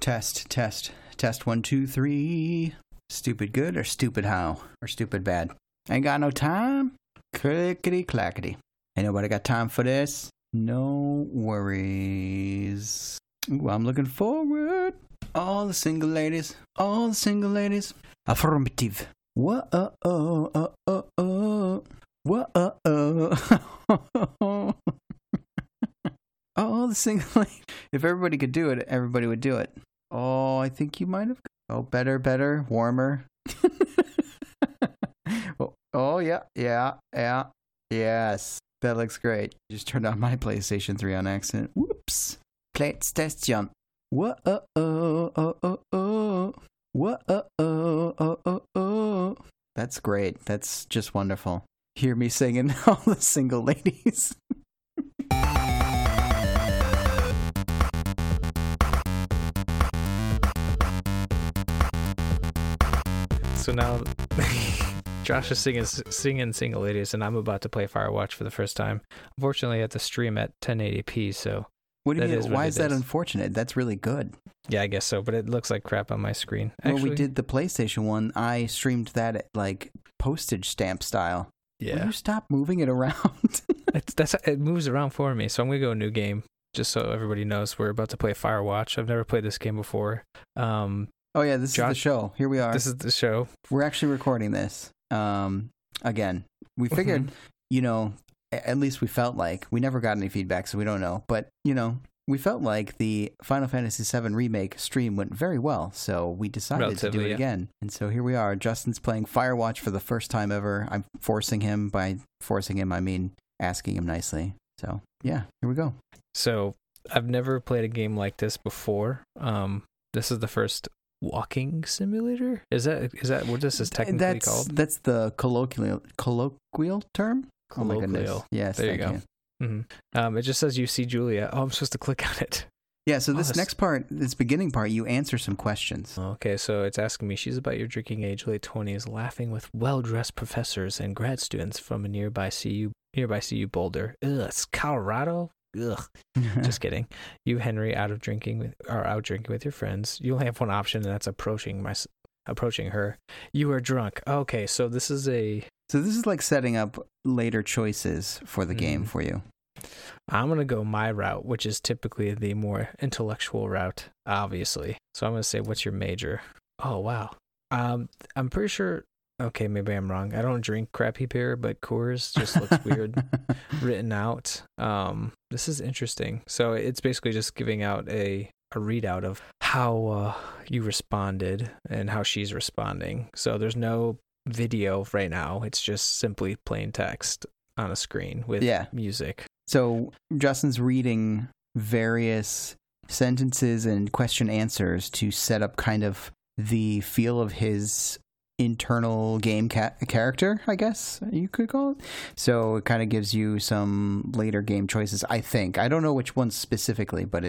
Test 1, 2, 3. Stupid good or stupid how? Or stupid bad? Ain't got no time? Clickety-clackety. Ain't nobody got time for this? No worries. Ooh, I'm looking forward. All the single ladies. Affirmative. Whoa. All the single ladies. If everybody could do it, everybody would do it. Oh, I think you might have. Oh, better, warmer. Oh, yeah. Yes. That looks great. Just turned on my PlayStation 3 on accident. Whoops. PlayStation. Whoa. That's great. That's just wonderful. Hear me singing all the single ladies. So now Josh is singing single ladies, and I'm about to play Firewatch for the first time. Unfortunately, I have to stream at 1080p, so... What do you mean? Why is that unfortunate? That's really good. Yeah, I guess so, but it looks like crap on my screen. Actually, when we did the PlayStation one, I streamed that at, like, postage stamp style. Yeah. Will you stop moving it around? It moves around for me, so I'm going to go new game, just so everybody knows we're about to play Firewatch. I've never played this game before. Oh, yeah, this Josh, is the show. Here we are. This is the show. We're actually recording this. Again, we figured, you know... At least we felt like, we never got any feedback, so we don't know. But, you know, we felt like the Final Fantasy VII Remake stream went very well, so we decided to do it again. And so here we are. Justin's playing Firewatch for the first time ever. I'm forcing him. By forcing him, I mean asking him nicely. So, yeah, here we go. So, I've never played a game like this before. This is the first... walking simulator? Is that what this is technically called? That's the colloquial term? Colloquial. Oh my goodness. Yes, there you go. Mm-hmm. It just says you see Julia. Oh, I'm supposed to click on it. Yeah, so this next part, this beginning part, you answer some questions. Okay, so it's asking me, she's about your drinking age, late 20s, laughing with well-dressed professors and grad students from a nearby CU Boulder. Ugh, it's Colorado? Ugh. Just kidding. You, Henry, out drinking with your friends. You only have one option, and that's approaching her. You are drunk. Okay, so this is like setting up later choices for the game for you. I'm gonna go my route, which is typically the more intellectual route, obviously. So I'm gonna say, what's your major? Oh wow. I'm pretty sure. Okay, maybe I'm wrong. I don't drink crappy beer, but Coors just looks weird written out. This is interesting. So it's basically just giving out a readout of how you responded and how she's responding. So there's no video right now. It's just simply plain text on a screen with music. So Justin's reading various sentences and question answers to set up kind of the feel of his... internal game character, I guess you could call it. So it kind of gives you some later game choices, I think. I don't know which ones specifically, but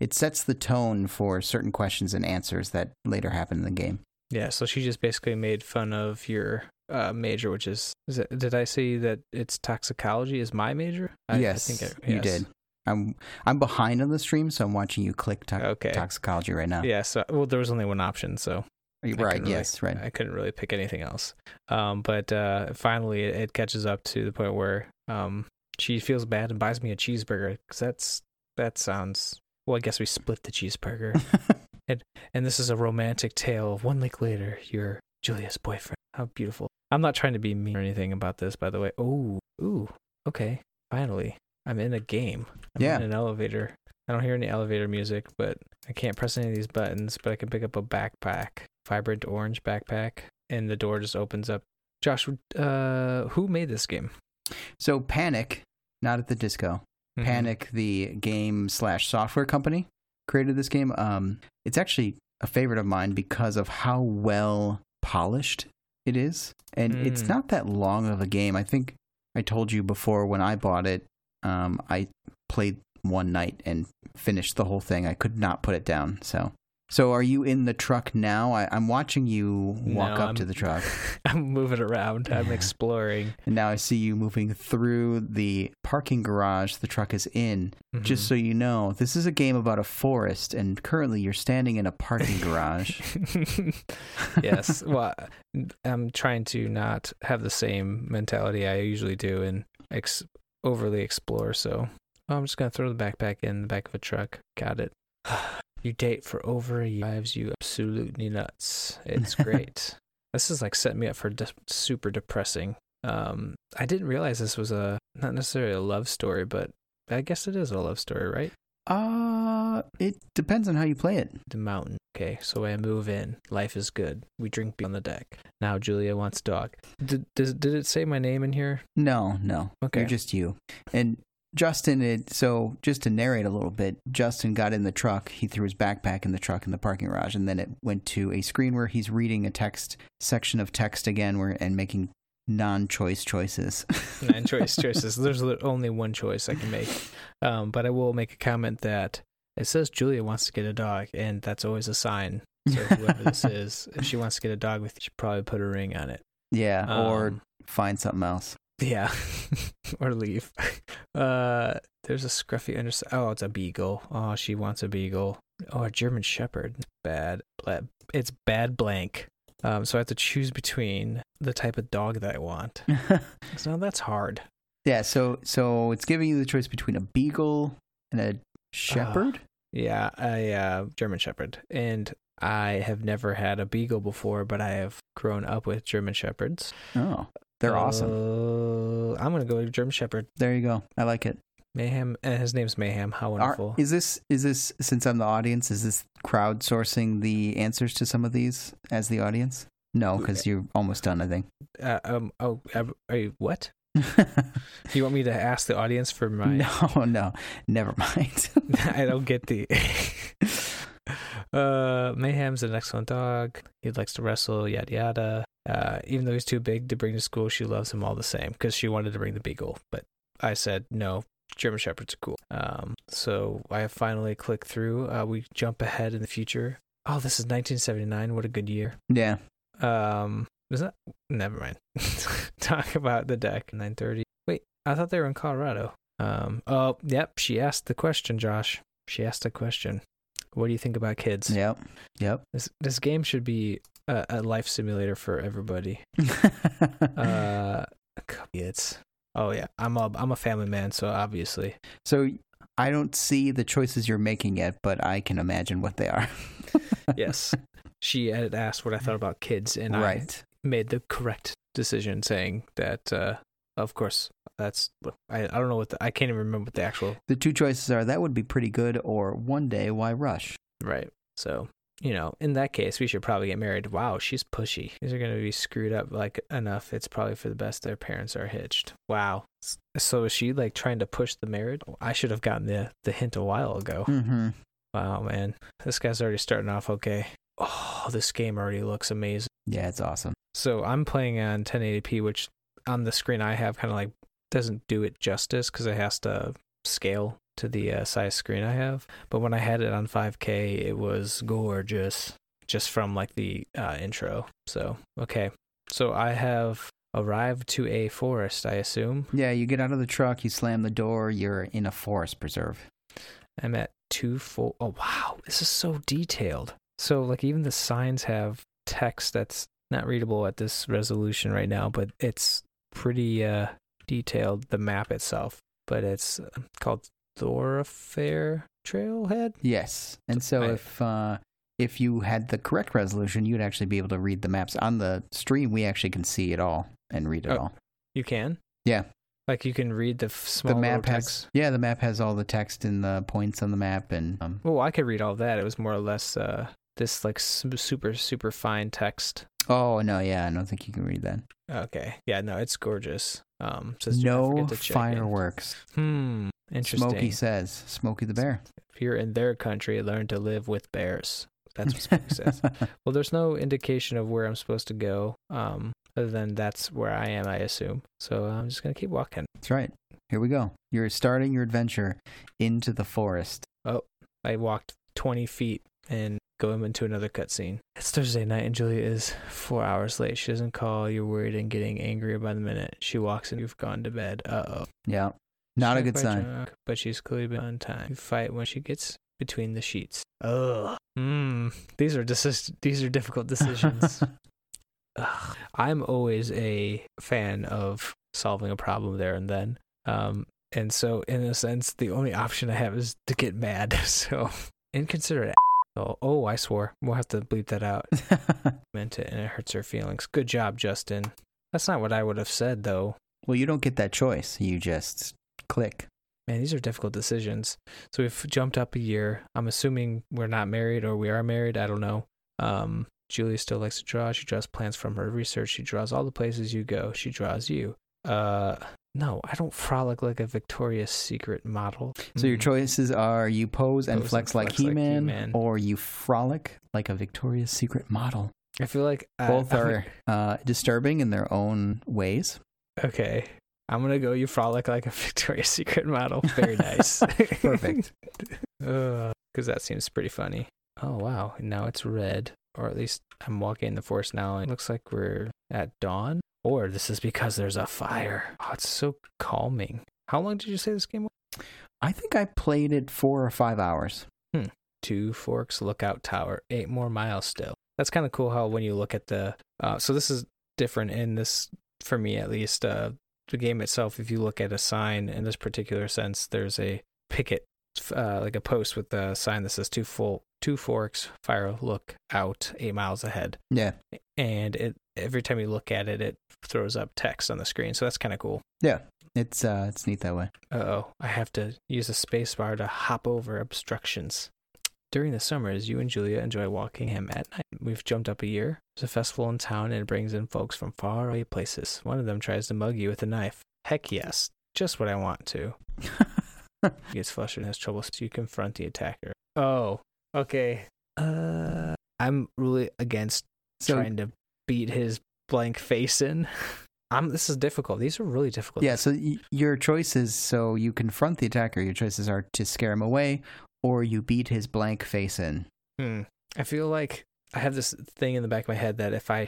it sets the tone for certain questions and answers that later happen in the game. Yeah, so she just basically made fun of your major, which is it, did I say that it's toxicology is my major? Yes, I think you did. I'm behind on the stream, so I'm watching you click toxicology right now. Yeah, so there was only one option, so... Right, yes, right. I couldn't really pick anything else. But finally, it catches up to the point where she feels bad and buys me a cheeseburger. Because that sounds... Well, I guess we split the cheeseburger. and this is a romantic tale of 1 week later, you're Julia's boyfriend. How beautiful. I'm not trying to be mean or anything about this, by the way. Ooh, okay. Finally, I'm in a game. I'm in an elevator. I don't hear any elevator music, but I can't press any of these buttons, but I can pick up a backpack. Vibrant orange backpack, and the door just opens up. Josh, who made this game? So Panic, not at the disco. Panic, the game /software company, created this game. It's actually a favorite of mine because of how well polished it is. And it's not that long of a game. I think I told you before when I bought it, I played one night and finished the whole thing. I could not put it down. So are you in the truck now? I'm watching you walk up to the truck. I'm moving around. I'm exploring. And now I see you moving through the parking garage the truck is in. Mm-hmm. Just so you know, this is a game about a forest, and currently you're standing in a parking garage. Yes. Well, I'm trying to not have the same mentality I usually do and overly explore. So I'm just going to throw the backpack in the back of a truck. Got it. You date for over a year, drives you absolutely nuts. It's great. This is like setting me up for super depressing. I didn't realize this was not necessarily a love story, but I guess it is a love story, right? It depends on how you play it. The mountain. Okay, so I move in. Life is good. We drink beer on the deck. Now Julia wants dog. Did it say my name in here? No. Okay. You're just you. And Justin, so just to narrate a little bit, Justin got in the truck, he threw his backpack in the truck in the parking garage, and then it went to a screen where he's reading a section of text again and making non-choice choices. Non-choice choices. There's only one choice I can make. But I will make a comment that it says Julia wants to get a dog, and that's always a sign. So whoever this is, if she wants to get a dog with you, she probably put a ring on it. Yeah, or find something else. Yeah, or leave. There's a scruffy underside. Oh, it's a beagle. Oh, she wants a beagle. Oh, a German shepherd. It's bad blank. So I have to choose between the type of dog that I want. So that's hard. Yeah, so it's giving you the choice between a beagle and a shepherd? Yeah, a German shepherd. And I have never had a beagle before, but I have grown up with German shepherds. Oh. They're awesome. I'm going to go with German shepherd. There you go. I like it. Mayhem. His name's Mayhem. How wonderful. Is this, since I'm the audience, is this crowdsourcing the answers to some of these as the audience? No, because you're almost done, I think. Are you, what? You want me to ask the audience for my... No. Never mind. I don't get the... Mayhem's an excellent dog. He likes to wrestle, yada, yada. Even though he's too big to bring to school, she loves him all the same because she wanted to bring the beagle. But I said, no, German shepherds are cool. So I have finally clicked through. We jump ahead in the future. Oh, this is 1979. What a good year. Yeah. Never mind. Talk about the deck. 9:30. Wait, I thought they were in Colorado. Oh, yep. She asked the question, Josh. She asked a question. What do you think about kids? Yep. This game should be a life simulator for everybody. It's oh yeah, I'm a family man, so obviously. So I don't see the choices you're making yet, but I can imagine what they are. Yes, she had asked what I thought about kids, and right. I made the correct decision, saying that of course that's I don't know what I can't even remember what the actual the two choices are. That would be pretty good, or one day why rush? Right. So. You know, in that case, we should probably get married. Wow, she's pushy. These are going to be screwed up like enough. It's probably for the best their parents are hitched. Wow. So is she like trying to push the marriage? I should have gotten the hint a while ago. Mm-hmm. Wow, man. This guy's already starting off okay. Oh, this game already looks amazing. Yeah, it's awesome. So I'm playing on 1080p, which on the screen I have kind of like doesn't do it justice because it has to scale to the size screen I have, but when I had it on 5K, it was gorgeous just from like the intro. So, okay. So I have arrived to a forest, I assume. Yeah, you get out of the truck, you slam the door, you're in a forest preserve. I'm at 2-4. Oh, wow. This is so detailed. So like even the signs have text that's not readable at this resolution right now, but it's pretty detailed, the map itself, but it's called Thor Affair Trailhead? Yes. And so if you had the correct resolution, you'd actually be able to read the maps. On the stream, we actually can see it all and read it all. You can? Yeah. Like you can read the small the map text? The map has all the text and the points on the map. And I could read all that. It was more or less this like super, super fine text. Oh, no, yeah. I don't think you can read that. Okay. Yeah, no, it's gorgeous. No fireworks. Interesting. Smokey says, Smokey the Bear. If you're in their country, learn to live with bears. That's what Smokey says. Well, there's no indication of where I'm supposed to go, other than that's where I am, I assume. So I'm just going to keep walking. That's right. Here we go. You're starting your adventure into the forest. Oh, I walked 20 feet and going into another cutscene. It's Thursday night and Julia is 4 hours late. She doesn't call. You're worried and getting angrier by the minute. She walks and you've gone to bed. Uh-oh. Yeah. Not a good sign. Drunk, but she's clearly been on time. You fight when she gets between the sheets. Ugh. These are difficult decisions. Ugh. I'm always a fan of solving a problem there and then. And so, in a sense, the only option I have is to get mad. So, inconsiderate asshole. Oh, I swore. We'll have to bleep that out. Meant it, and it hurts her feelings. Good job, Justin. That's not what I would have said, though. Well, you don't get that choice. You just... click. Man, these are difficult decisions. So we've jumped up a year. I'm assuming we're not married, or we are married. I don't know. Julia still likes to draw. She draws plans from her research. She draws all the places you go. She draws you. No, I don't frolic like a Victoria's Secret model. So your choices are you pose and flex like He-Man, or you frolic like a Victoria's Secret model. I feel like both are disturbing in their own ways. Okay. I'm going to go, you frolic like a Victoria's Secret model. Very nice. Perfect. Because that seems pretty funny. Oh, wow. Now it's red. Or at least I'm walking in the forest now. It looks like we're at dawn. Or this is because there's a fire. Oh, it's so calming. How long did you say this game was? I think I played it 4 or 5 hours. 2 Forks Lookout Tower. 8 more miles still. That's kind of cool how when you look at the... so this is different in this, for me at least... the game itself, if you look at a sign in this particular sense, there's a picket, like a post with a sign that says Two Forks, fire, look out, 8 miles ahead. Yeah. And it, every time you look at it, it throws up text on the screen. So that's kind of cool. Yeah. It's neat that way. Uh-oh. I have to use a space bar to hop over obstructions. During the summers, you and Julia enjoy walking him at night. We've jumped up a year. There's a festival in town and it brings in folks from far away places. One of them tries to mug you with a knife. Heck yes. Just what I want to. He gets flustered and has trouble, so you confront the attacker. Oh, okay. I'm really against trying to beat his blank face in. This is difficult. These are really difficult. Yeah, so your choices, so you confront the attacker. Your choices are to scare him away, or you beat his blank face in. I feel like I have this thing in the back of my head that if I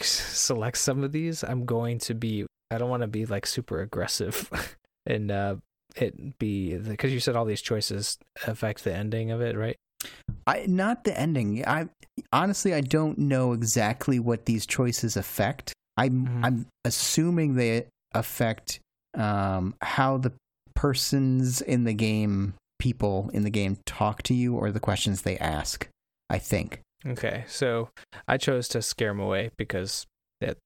select some of these, I'm going to be... I don't want to be, like, super aggressive. And it be... Because you said all these choices affect the ending of it, right? Not the ending. Honestly, I don't know exactly what these choices affect. I'm assuming they affect how the persons in the game... people in the game talk to you, or the questions they ask, I think. Okay, so I chose to scare them away because that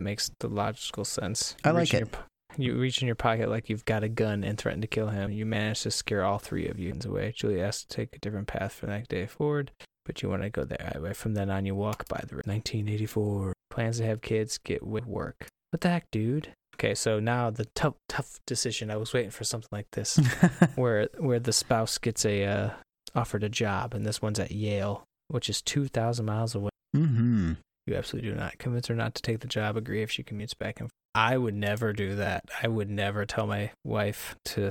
makes the logical sense. I like it. You reach in your pocket like you've got a gun and threaten to kill him. You manage to scare all three of you away. Julie asks to take a different path for the next day forward, but you want to go there anyway. From then on, you walk by the river. 1984. Plans to have kids, get with work. What the heck, dude? Okay, so now the tough decision. I was waiting for something like this, where the spouse gets offered a job, and this one's at Yale, which is 2,000 miles away. Mm-hmm. You absolutely do not convince her not to take the job. Agree if she commutes back and forth. I would never do that. I would never tell my wife to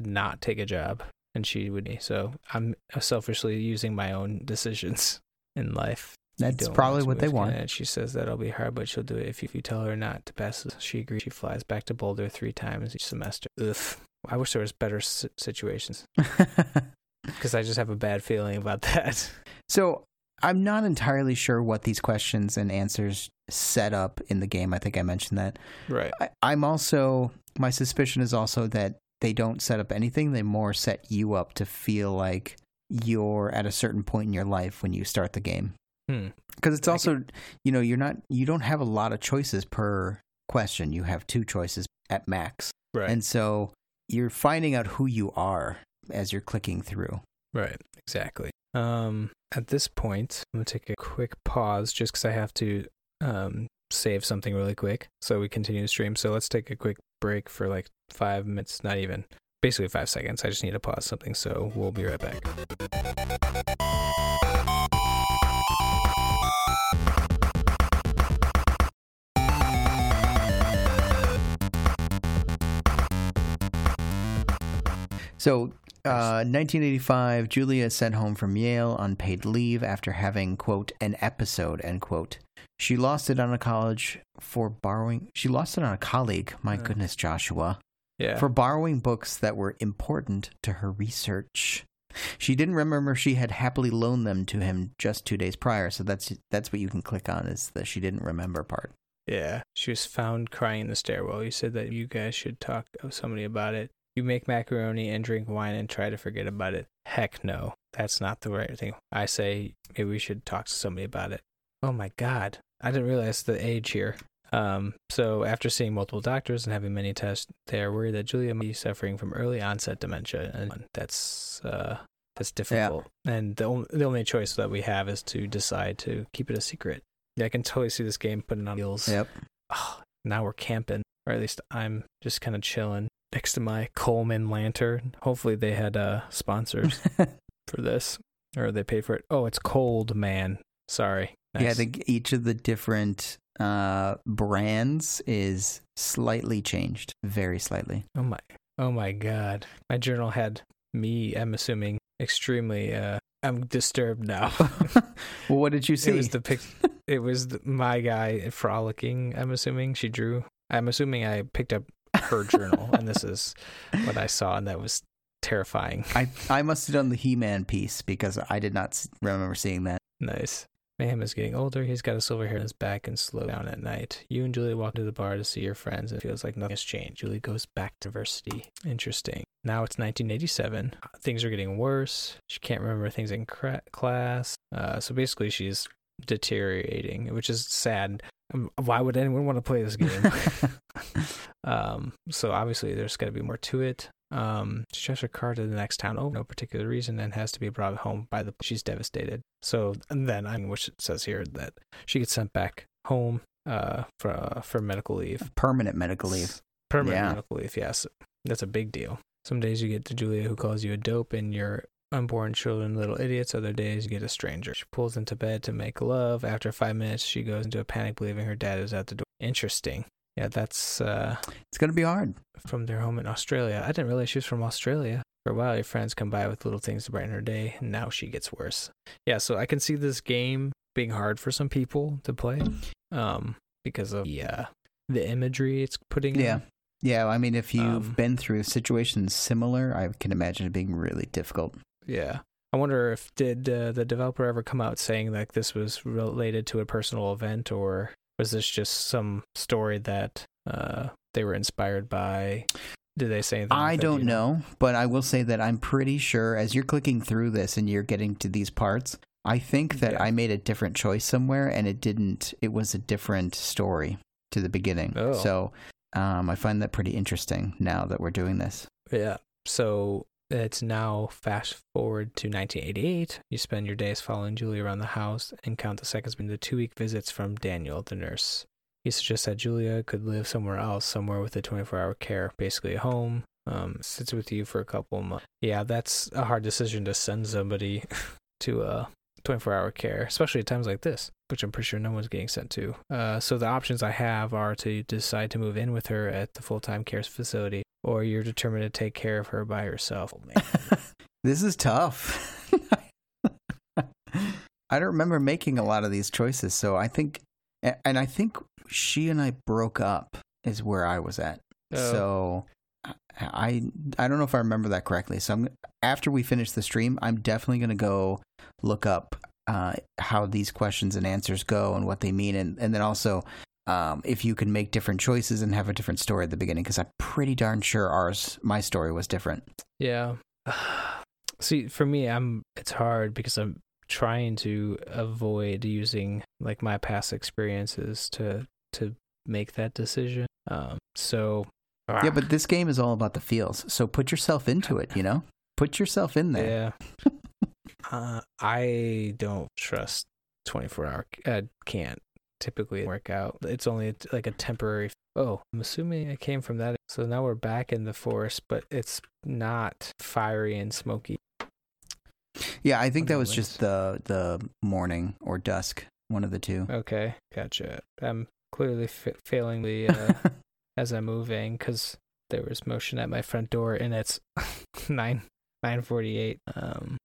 not take a job, and she would. So I'm selfishly using my own decisions in life. That's probably what they want. She says that'll be hard, but she'll do it if you tell her not to pass. She agrees. She flies back to Boulder 3 times each semester. Ugh. I wish there was better situations. Because I just have a bad feeling about that. So I'm not entirely sure what these questions and answers set up in the game. I think I mentioned that. Right. My suspicion is also that they don't set up anything. They more set you up to feel like you're at a certain point in your life when you start the game. Because it's also, you know, you don't have a lot of choices per question. You have 2 choices at max. Right. And so you're finding out who you are as you're clicking through. Right. Exactly. At this point, I'm going to take a quick pause just because I have to save something really quick. So we continue the stream. So let's take a quick break for like 5 minutes, not even. basically 5 seconds. I just need to pause something, so we'll be right back. So, 1985, Julia is sent home from Yale on paid leave after having, quote, an episode, end quote. She lost it on a colleague, my goodness, Joshua, for borrowing books that were important to her research. She didn't remember she had happily loaned them to him just 2 days prior, so that's what you can click on, is the she didn't remember part. Yeah, she was found crying in the stairwell. You said that you guys should talk to somebody about it. You make macaroni and drink wine and try to forget about it. Heck no. That's not the right thing. I say maybe we should talk to somebody about it. Oh my God. I didn't realize the age here. So after seeing multiple doctors and having many tests, they are worried that Julia might be suffering from early onset dementia. And that's difficult. Yeah. And the only choice that we have is to decide to keep it a secret. Yeah, I can totally see this game putting on heels. Yep. Oh, now we're camping. Or at least I'm just kind of chilling next to my Coleman lantern. Hopefully they had sponsors for this, or they paid for it. Oh, it's cold, man. Sorry. Nice. Yeah, I think each of the different brands is slightly changed, very slightly. Oh my God. My journal had me, I'm assuming, extremely. I'm disturbed now. Well, what did you see? It was my guy frolicking. I'm assuming she drew. I'm assuming I picked up her journal, and this is what I saw, and that was terrifying. I must have done the He-Man piece, because I did not remember seeing that. Nice. Mayhem is getting older. He's got a silver hair on his back and slow down at night. You and Julie walk to the bar to see your friends, and it feels like nothing has changed. Julie goes back to university. Interesting. Now it's 1987. Things are getting worse. She can't remember things in class. So basically she's deteriorating, which is sad. Why would anyone want to play this game? So obviously there's got to be more to it. She drives her car to the next town over no particular reason and has to be brought home by the... She's devastated. So then, which it says here that she gets sent back home for medical leave. Permanent medical leave. Medical leave, yes. That's a big deal. Some days you get to Julia, who calls you a dope, and you're... unborn children, little idiots. Other days, you get a stranger. She pulls into bed to make love. After 5 minutes, she goes into a panic, believing her dad is at the door. Interesting. Yeah, that's... it's going to be hard. From their home in Australia. I didn't realize she was from Australia. For a while, your friends come by with little things to brighten her day. And now she gets worse. Yeah, so I can see this game being hard for some people to play because of the imagery it's putting in. Yeah, I mean, if you've been through situations similar, I can imagine it being really difficult. Yeah. I wonder if did the developer ever come out saying like this was related to a personal event, or was this just some story that they were inspired by? Did they say anything? I don't know, but I will say that I'm pretty sure as you're clicking through this and you're getting to these parts, I think that I made a different choice somewhere and it was a different story to the beginning. Oh. So I find that pretty interesting now that we're doing this. Yeah. So... It's now fast forward to 1988. You spend your days following Julia around the house and count the seconds between the 2-week visits from Daniel, the nurse. He suggests that Julia could live somewhere else, somewhere with a 24-hour care, basically a home, sits with you for a couple of months. Yeah, that's a hard decision to send somebody to a 24-hour care, especially at times like this, which I'm pretty sure no one's getting sent to. So the options I have are to decide to move in with her at the full-time care facility, or you're determined to take care of her by herself. Oh, man. This is tough. I don't remember making a lot of these choices, so I think she and I broke up is where I was at. So I don't know if I remember that correctly. So after we finish the stream, I'm definitely going to go look up how these questions and answers go and what they mean, and then also... if you can make different choices and have a different story at the beginning, because I'm pretty darn sure my story was different. Yeah. See, for me, it's hard because I'm trying to avoid using like my past experiences to make that decision. Yeah, but this game is all about the feels. So put yourself into it, you know? Put yourself in there. Yeah. I don't trust 24-hour. I can't. Typically work out. It's only like a temporary. Oh, I'm assuming I came from that So now we're back in the forest, but it's not fiery and smoky. Yeah, I think that was just the morning or dusk, one of the two. Okay, gotcha. I'm clearly failing the as I'm moving, because there was motion at my front door, and it's 9:48.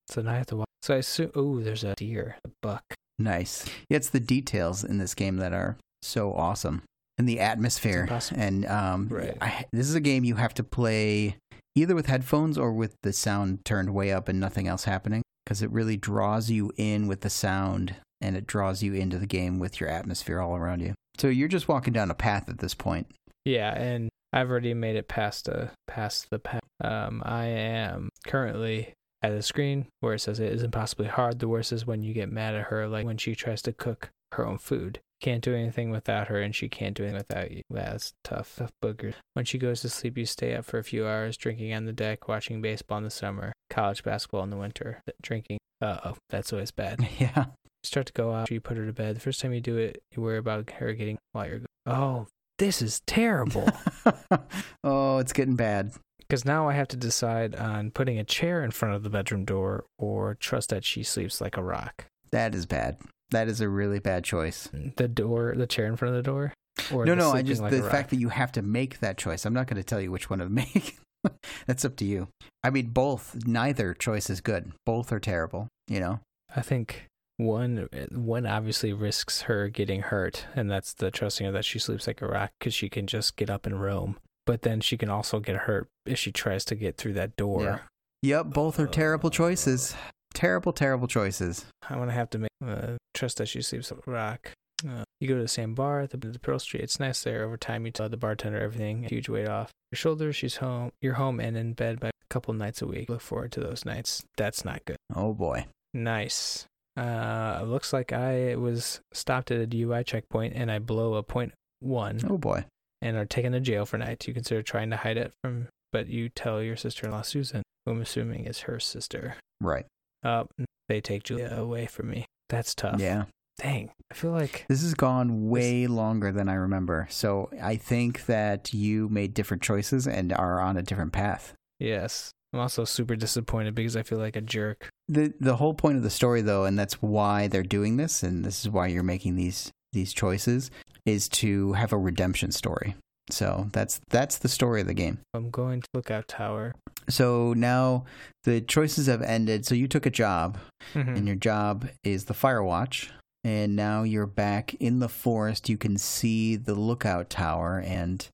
So now I have to walk. So I assume, oh, there's a deer, a buck. Nice. Yeah, it's the details in this game that are so awesome, and the atmosphere. And right. This is a game you have to play either with headphones or with the sound turned way up and nothing else happening, because it really draws you in with the sound, and it draws you into the game with your atmosphere all around you. So you're just walking down a path at this point. Yeah, and I've already made it past the path. I am currently at a screen where it says it is impossibly hard. The worst is when you get mad at her, like when she tries to cook her own food. Can't do anything without her, and she can't do anything without you. That's tough boogers. When she goes to sleep, you stay up for a few hours, drinking on the deck, watching baseball in the summer, college basketball in the winter, drinking. Uh-oh, that's always bad. Yeah. Start to go out, you put her to bed. The first time you do it, you worry about her getting while you're going. Oh, this is terrible. Oh, it's getting bad. Because now I have to decide on putting a chair in front of the bedroom door or trust that she sleeps like a rock. That is bad. That is a really bad choice. The chair in front of the door? Or no, I just, like the fact that you have to make that choice. I'm not going to tell you which one to make. That's up to you. I mean, both, neither choice is good. Both are terrible, you know? I think one obviously risks her getting hurt, and that's the trusting her that she sleeps like a rock because she can just get up and roam. But then she can also get hurt if she tries to get through that door. Yeah. Yep, both are terrible choices. Terrible, terrible choices. I'm going to have to make trust that she sleeps on a rock. You go to the same bar at the Pearl Street. It's nice there. Over time, you tell the bartender everything. A huge weight off your shoulders. She's home. You're home and in bed by a couple nights a week. Look forward to those nights. That's not good. Oh, boy. Nice. Looks like I was stopped at a DUI checkpoint, and I blow a 0.1. Oh, boy. And are taken to jail for night. You consider trying to hide it from, but you tell your sister-in-law, Susan, who I'm assuming is her sister. Right. They take Julia away from me. That's tough. Yeah. Dang. I feel like this has gone way longer than I remember. So I think that you made different choices and are on a different path. Yes. I'm also super disappointed because I feel like a jerk. The whole point of the story, though, and that's why they're doing this, and this is why you're making these choices, is to have a redemption story. So that's the story of the game. I'm going to Lookout Tower. So now the choices have ended. So you took a job, and your job is the Firewatch, and now you're back in the forest. You can see the Lookout Tower, and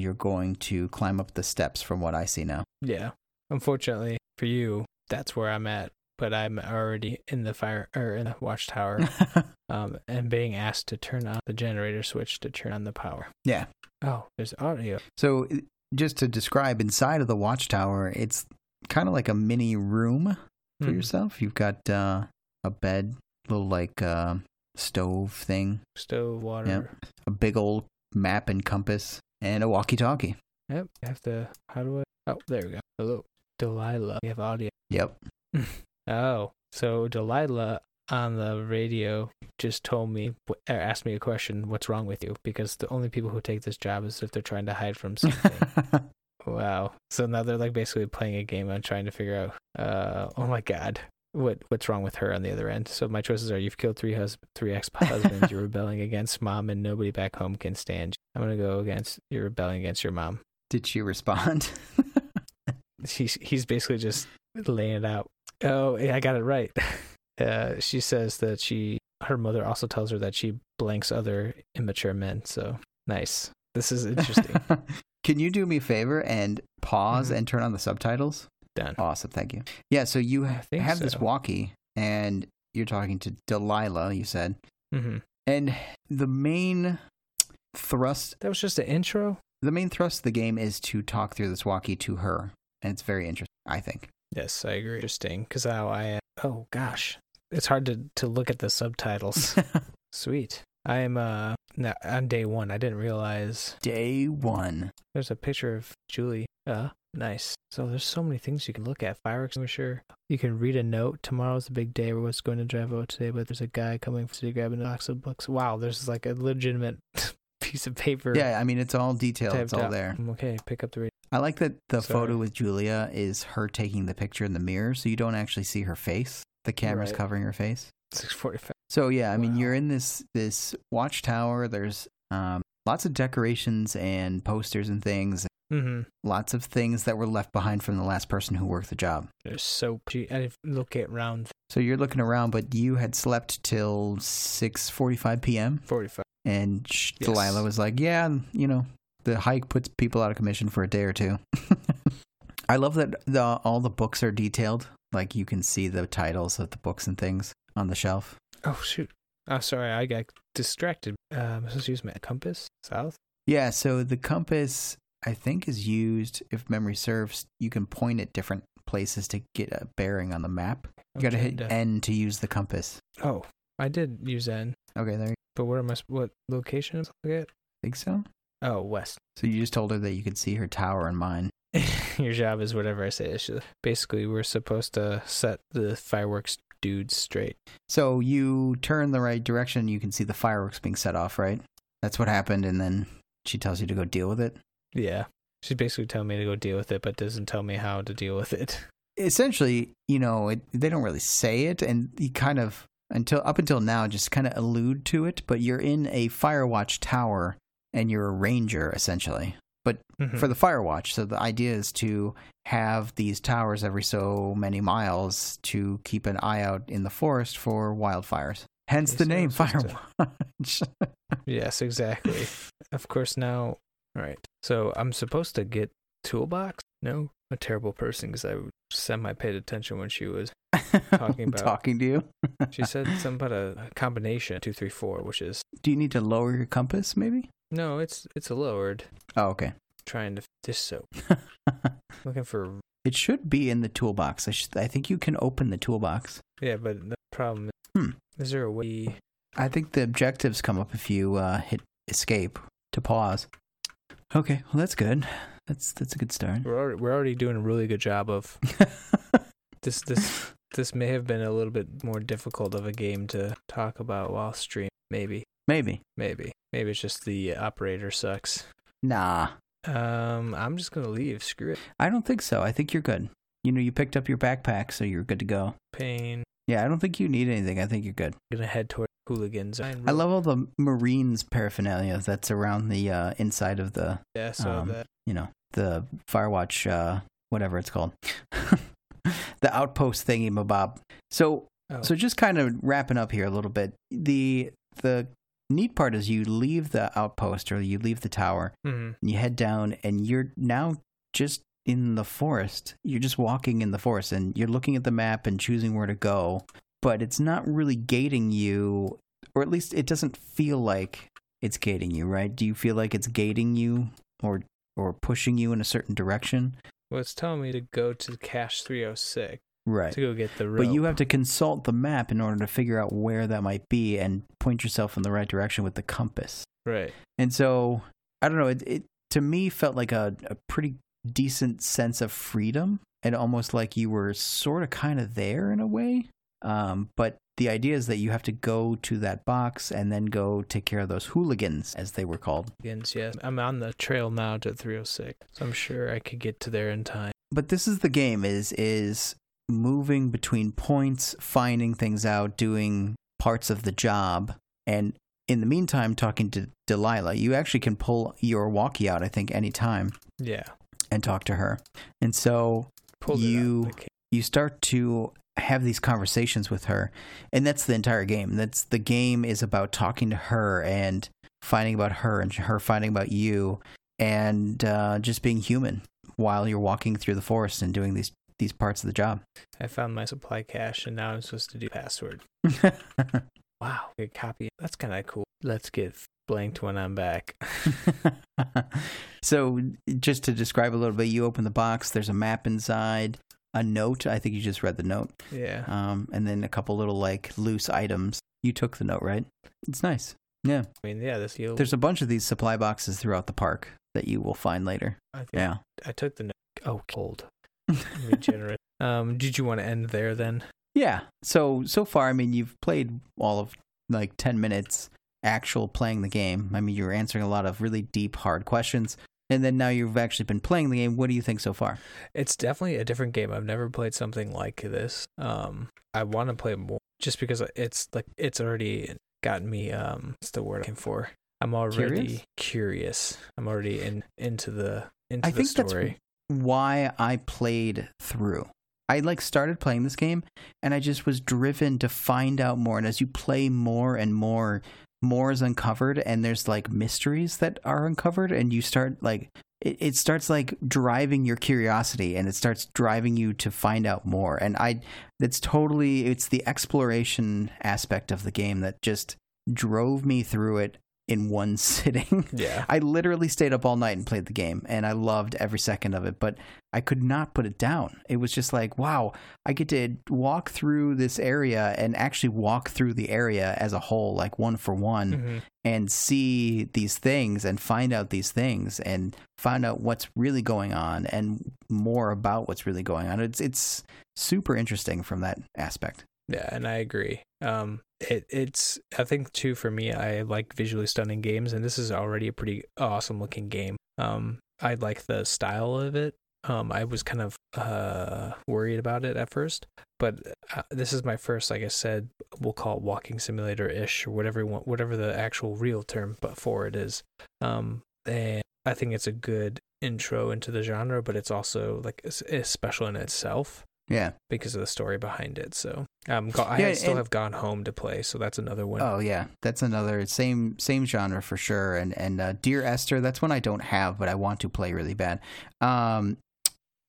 you're going to climb up the steps from what I see now. Yeah. Unfortunately for you, that's where I'm at, but I'm already in the watchtower, and being asked to turn on the generator switch to turn on the power. Yeah. Oh, there's audio. So just to describe, inside of the watchtower, it's kind of like a mini room for yourself. You've got a bed, little like stove thing. Stove, water. Yep. A big old map and compass and a walkie-talkie. Yep. I have to, how do I, oh, there we go. Hello. Delilah. We have audio. Yep. Oh, so Delilah on the radio just told me, or asked me a question, what's wrong with you? Because the only people who take this job is if they're trying to hide from something. Wow. So now they're like basically playing a game on trying to figure out, oh my God, what's wrong with her on the other end. So my choices are, you've killed three ex-husbands, you're rebelling against mom, and nobody back home can stand you. I'm going to go against, you're rebelling against your mom. Did she respond? He's basically just laying it out. Oh, I got it right. She says that her mother also tells her that she blanks other immature men. So nice. This is interesting. Can you do me a favor and pause and turn on the subtitles? Done. Awesome. Thank you. Yeah. So you have this walkie and you're talking to Delilah, you said. Mm-hmm. And the main thrust. That was just an intro. The main thrust of the game is to talk through this walkie to her. And it's very interesting, I think. Yes, I agree. Interesting, because how I... Oh, gosh. It's hard to look at the subtitles. Sweet. I'm on day one. I didn't realize... Day one. There's a picture of Julie. Nice. So there's so many things you can look at. Fire extinguisher. You can read a note. Tomorrow's a big day. We're what's going to drive out today, but there's a guy coming to grab a box of books. Wow, there's like a legitimate... piece of paper. Yeah, I mean, it's all detailed. It's all there. Okay, pick up the radio. I like that the photo with Julia is her taking the picture in the mirror, so you don't actually see her face. The camera's covering her face. 6:45. So, yeah, I mean, you're in this watchtower. There's lots of decorations and posters and things. Mm-hmm. Lots of things that were left behind from the last person who worked the job. There's soap. I look around. So you're looking around, but you had slept till 6:45 p.m.? 45. And Delilah was like, yeah, you know, the hike puts people out of commission for a day or two. I love that all the books are detailed. Like, you can see the titles of the books and things on the shelf. Oh, shoot. I'm sorry. I got distracted. I'm supposed to use my compass south. Yeah, so the compass, I think, is used, if memory serves, you can point at different places to get a bearing on the map. You gotta hit N to use the compass. Oh, I did use N. Okay, there you go. But what location is it at? I think so. Oh, west. So you just told her that you could see her tower and mine. Your job is whatever I say. Basically, we're supposed to set the fireworks dudes straight. So you turn the right direction, you can see the fireworks being set off, right? That's what happened, and then she tells you to go deal with it? Yeah. She's basically telling me to go deal with it, but doesn't tell me how to deal with it. Essentially, you know, they don't really say it, and you kind of, up until now, just kind of allude to it, but you're in a Firewatch tower, and you're a ranger, essentially. But for the Firewatch, so the idea is to have these towers every so many miles to keep an eye out in the forest for wildfires. Hence the name Firewatch. Yes, exactly. Of course, now... All right. So I'm supposed to get toolbox? No, I'm a terrible person because I semi-paid attention when she was talking about... Talking to you? She said something about a combination, 2, 3, 4, which is... Do you need to lower your compass, maybe? No, it's lowered. Oh, okay. Trying to dish soap. Looking for... It should be in the toolbox. I think you can open the toolbox. Yeah, but the problem is... Is there a way... I think the objectives come up if you hit escape to pause. Okay, well, that's good. That's a good start. We're already doing a really good job of... This may have been a little bit more difficult of a game to talk about while stream. Maybe. Maybe it's just the operator sucks. Nah. I'm just going to leave. Screw it. I don't think so. I think you're good. You know, you picked up your backpack, so you're good to go. Pain. Yeah, I don't think you need anything. I think you're good. I'm going to head toward hooligans. I love all the Marines paraphernalia that's around the inside of the, that. You know, the Firewatch, whatever it's called. The outpost thingy mabob. So just kind of wrapping up here a little bit. The neat part is you leave the outpost or you leave the tower and you head down and you're now just in the forest. You're just walking in the forest and you're looking at the map and choosing where to go. But it's not really gating you, or at least it doesn't feel like it's gating you, right? Do you feel like it's gating you or pushing you in a certain direction? Well, it's telling me to go to cache 306. Right. To go get the rope. But you have to consult the map in order to figure out where that might be and point yourself in the right direction with the compass. Right. And so, I don't know, it to me felt like a pretty decent sense of freedom and almost like you were sort of kind of there in a way. But the idea is that you have to go to that box and then go take care of those hooligans, as they were called. Yes. I'm on the trail now to 306. So I'm sure I could get to there in time. But this is the game, is moving between points, finding things out, doing parts of the job. And in the meantime, talking to Delilah, you actually can pull your walkie out, I think, any time. Yeah. And talk to her. And so you start to... have these conversations with her, and that's the entire game. That's the game is about talking to her and finding about her and her finding about you and just being human while you're walking through the forest and doing these parts of the job. I found my supply cache and now I'm supposed to do password. Wow, good copy. That's kind of cool. Let's get blanked when I'm back. So just to describe a little bit, you open the box, there's a map inside. A note. I think you just read the note. Yeah. And then a couple little loose items. You took the note, right? It's nice. Yeah. I mean, yeah. There's a bunch of these supply boxes throughout the park that you will find later. Yeah. I took the note. Oh, cold. Regenerate. Did you want to end there then? Yeah. So far, I mean, you've played all of 10 minutes. actual playing the game? I mean, you're answering a lot of really deep, hard questions, and then now you've actually been playing the game. What do you think so far? It's definitely a different game. I've never played something like this. I want to play more just because it's like it's already gotten me. What's the word I'm looking for? I'm already curious. I'm already into the story. That's why I played through. I started playing this game, and I just was driven to find out more. And as you play more and more, more is uncovered, and there's mysteries that are uncovered, and you start it starts driving your curiosity, and it starts driving you to find out more. And it's the exploration aspect of the game that just drove me through it in one sitting. Yeah. I literally stayed up all night and played the game, and I loved every second of it, but I could not put it down. It was just wow, I get to walk through this area and actually walk through the area as a whole, one for one, mm-hmm. and see these things and find out these things and find out what's really going on and more about what's really going on. It's super interesting from that aspect. Yeah, and I agree. It's I think too, for me, I like visually stunning games, and this is already a pretty awesome looking game. I like the style of it. I was kind of worried about it at first, but this is my first, like I said, we'll call it walking simulator ish, or whatever the actual real term but for it is. And I think it's a good intro into the genre, but it's also it's special in itself. Yeah, because of the story behind it. So I still have Gone Home to play, so that's another one. Oh yeah, that's another same genre for sure. And Dear Esther, that's one I don't have, but I want to play really bad.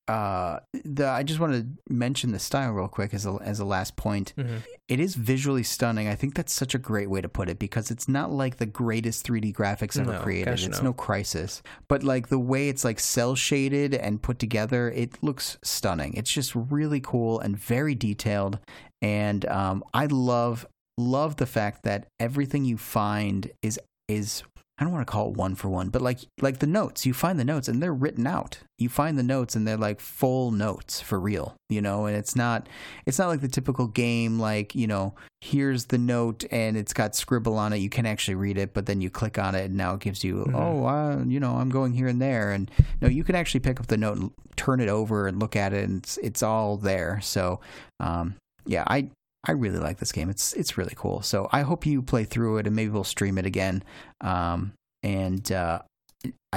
I just want to mention the style real quick as a last point. Mm-hmm. It is visually stunning. I think that's such a great way to put it, because it's not the greatest 3D graphics ever created. It's no Crysis, but the way it's cell shaded and put together, it looks stunning. It's just really cool and very detailed. And I love the fact that everything you find is. I don't want to call it one for one, but like the notes, you find the notes and they're written out. You find the notes and they're full notes for real, and it's not the typical game, here's the note and it's got scribble on it. You can actually read it, but then you click on it and now it gives you, mm-hmm. I'm going here and there. And no, you can actually pick up the note and turn it over and look at it, and it's all there. So, I really like this game. It's really cool. So I hope you play through it, and maybe we'll stream it again. I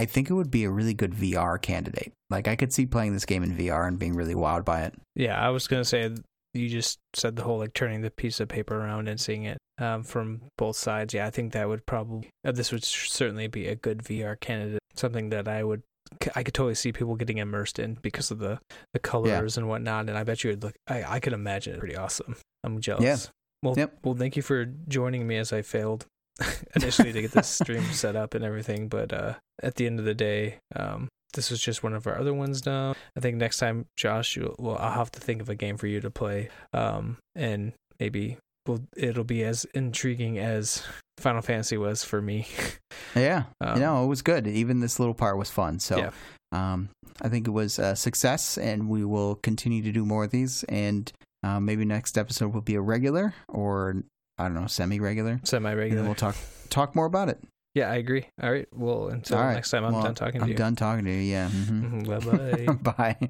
think it would be a really good VR candidate. I could see playing this game in VR and being really wowed by it. Yeah, I was going to say, you just said the whole turning the piece of paper around and seeing it from both sides. Yeah, I think that would probably, this would certainly be a good VR candidate. Something that I could totally see people getting immersed in because of the colors and whatnot. And I bet you would look, I could imagine it pretty awesome. I'm jealous. Yeah. Well, thank you for joining me as I failed initially to get this stream set up and everything. But at the end of the day, this was just one of our other ones now. I think next time, Josh, I'll have to think of a game for you to play. And maybe it'll be as intriguing as Final Fantasy was for me. Yeah. It was good. Even this little part was fun. So yeah. I think it was a success, and we will continue to do more of these. And maybe next episode will be a regular, or I don't know, semi-regular. Semi-regular. And we'll talk more about it. Yeah, I agree. All right. Well, until next time, I'm done talking to you. I'm done talking to you, yeah. Mm-hmm. Bye-bye. Bye.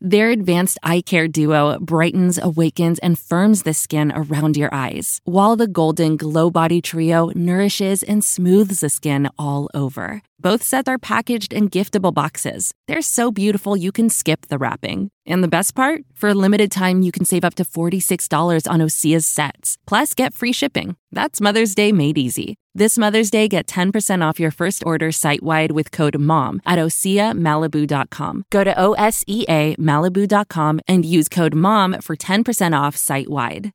Their advanced eye care duo brightens, awakens, and firms the skin around your eyes, while the golden glow body trio nourishes and smooths the skin all over. Both sets are packaged in giftable boxes. They're so beautiful you can skip the wrapping. And the best part? For a limited time, you can save up to $46 on Osea's sets, plus get free shipping. That's Mother's Day made easy. This Mother's Day, get 10% off your first order site-wide with code MOM at OseaMalibu.com. Go to OSEAMalibu.com and use code MOM for 10% off site-wide.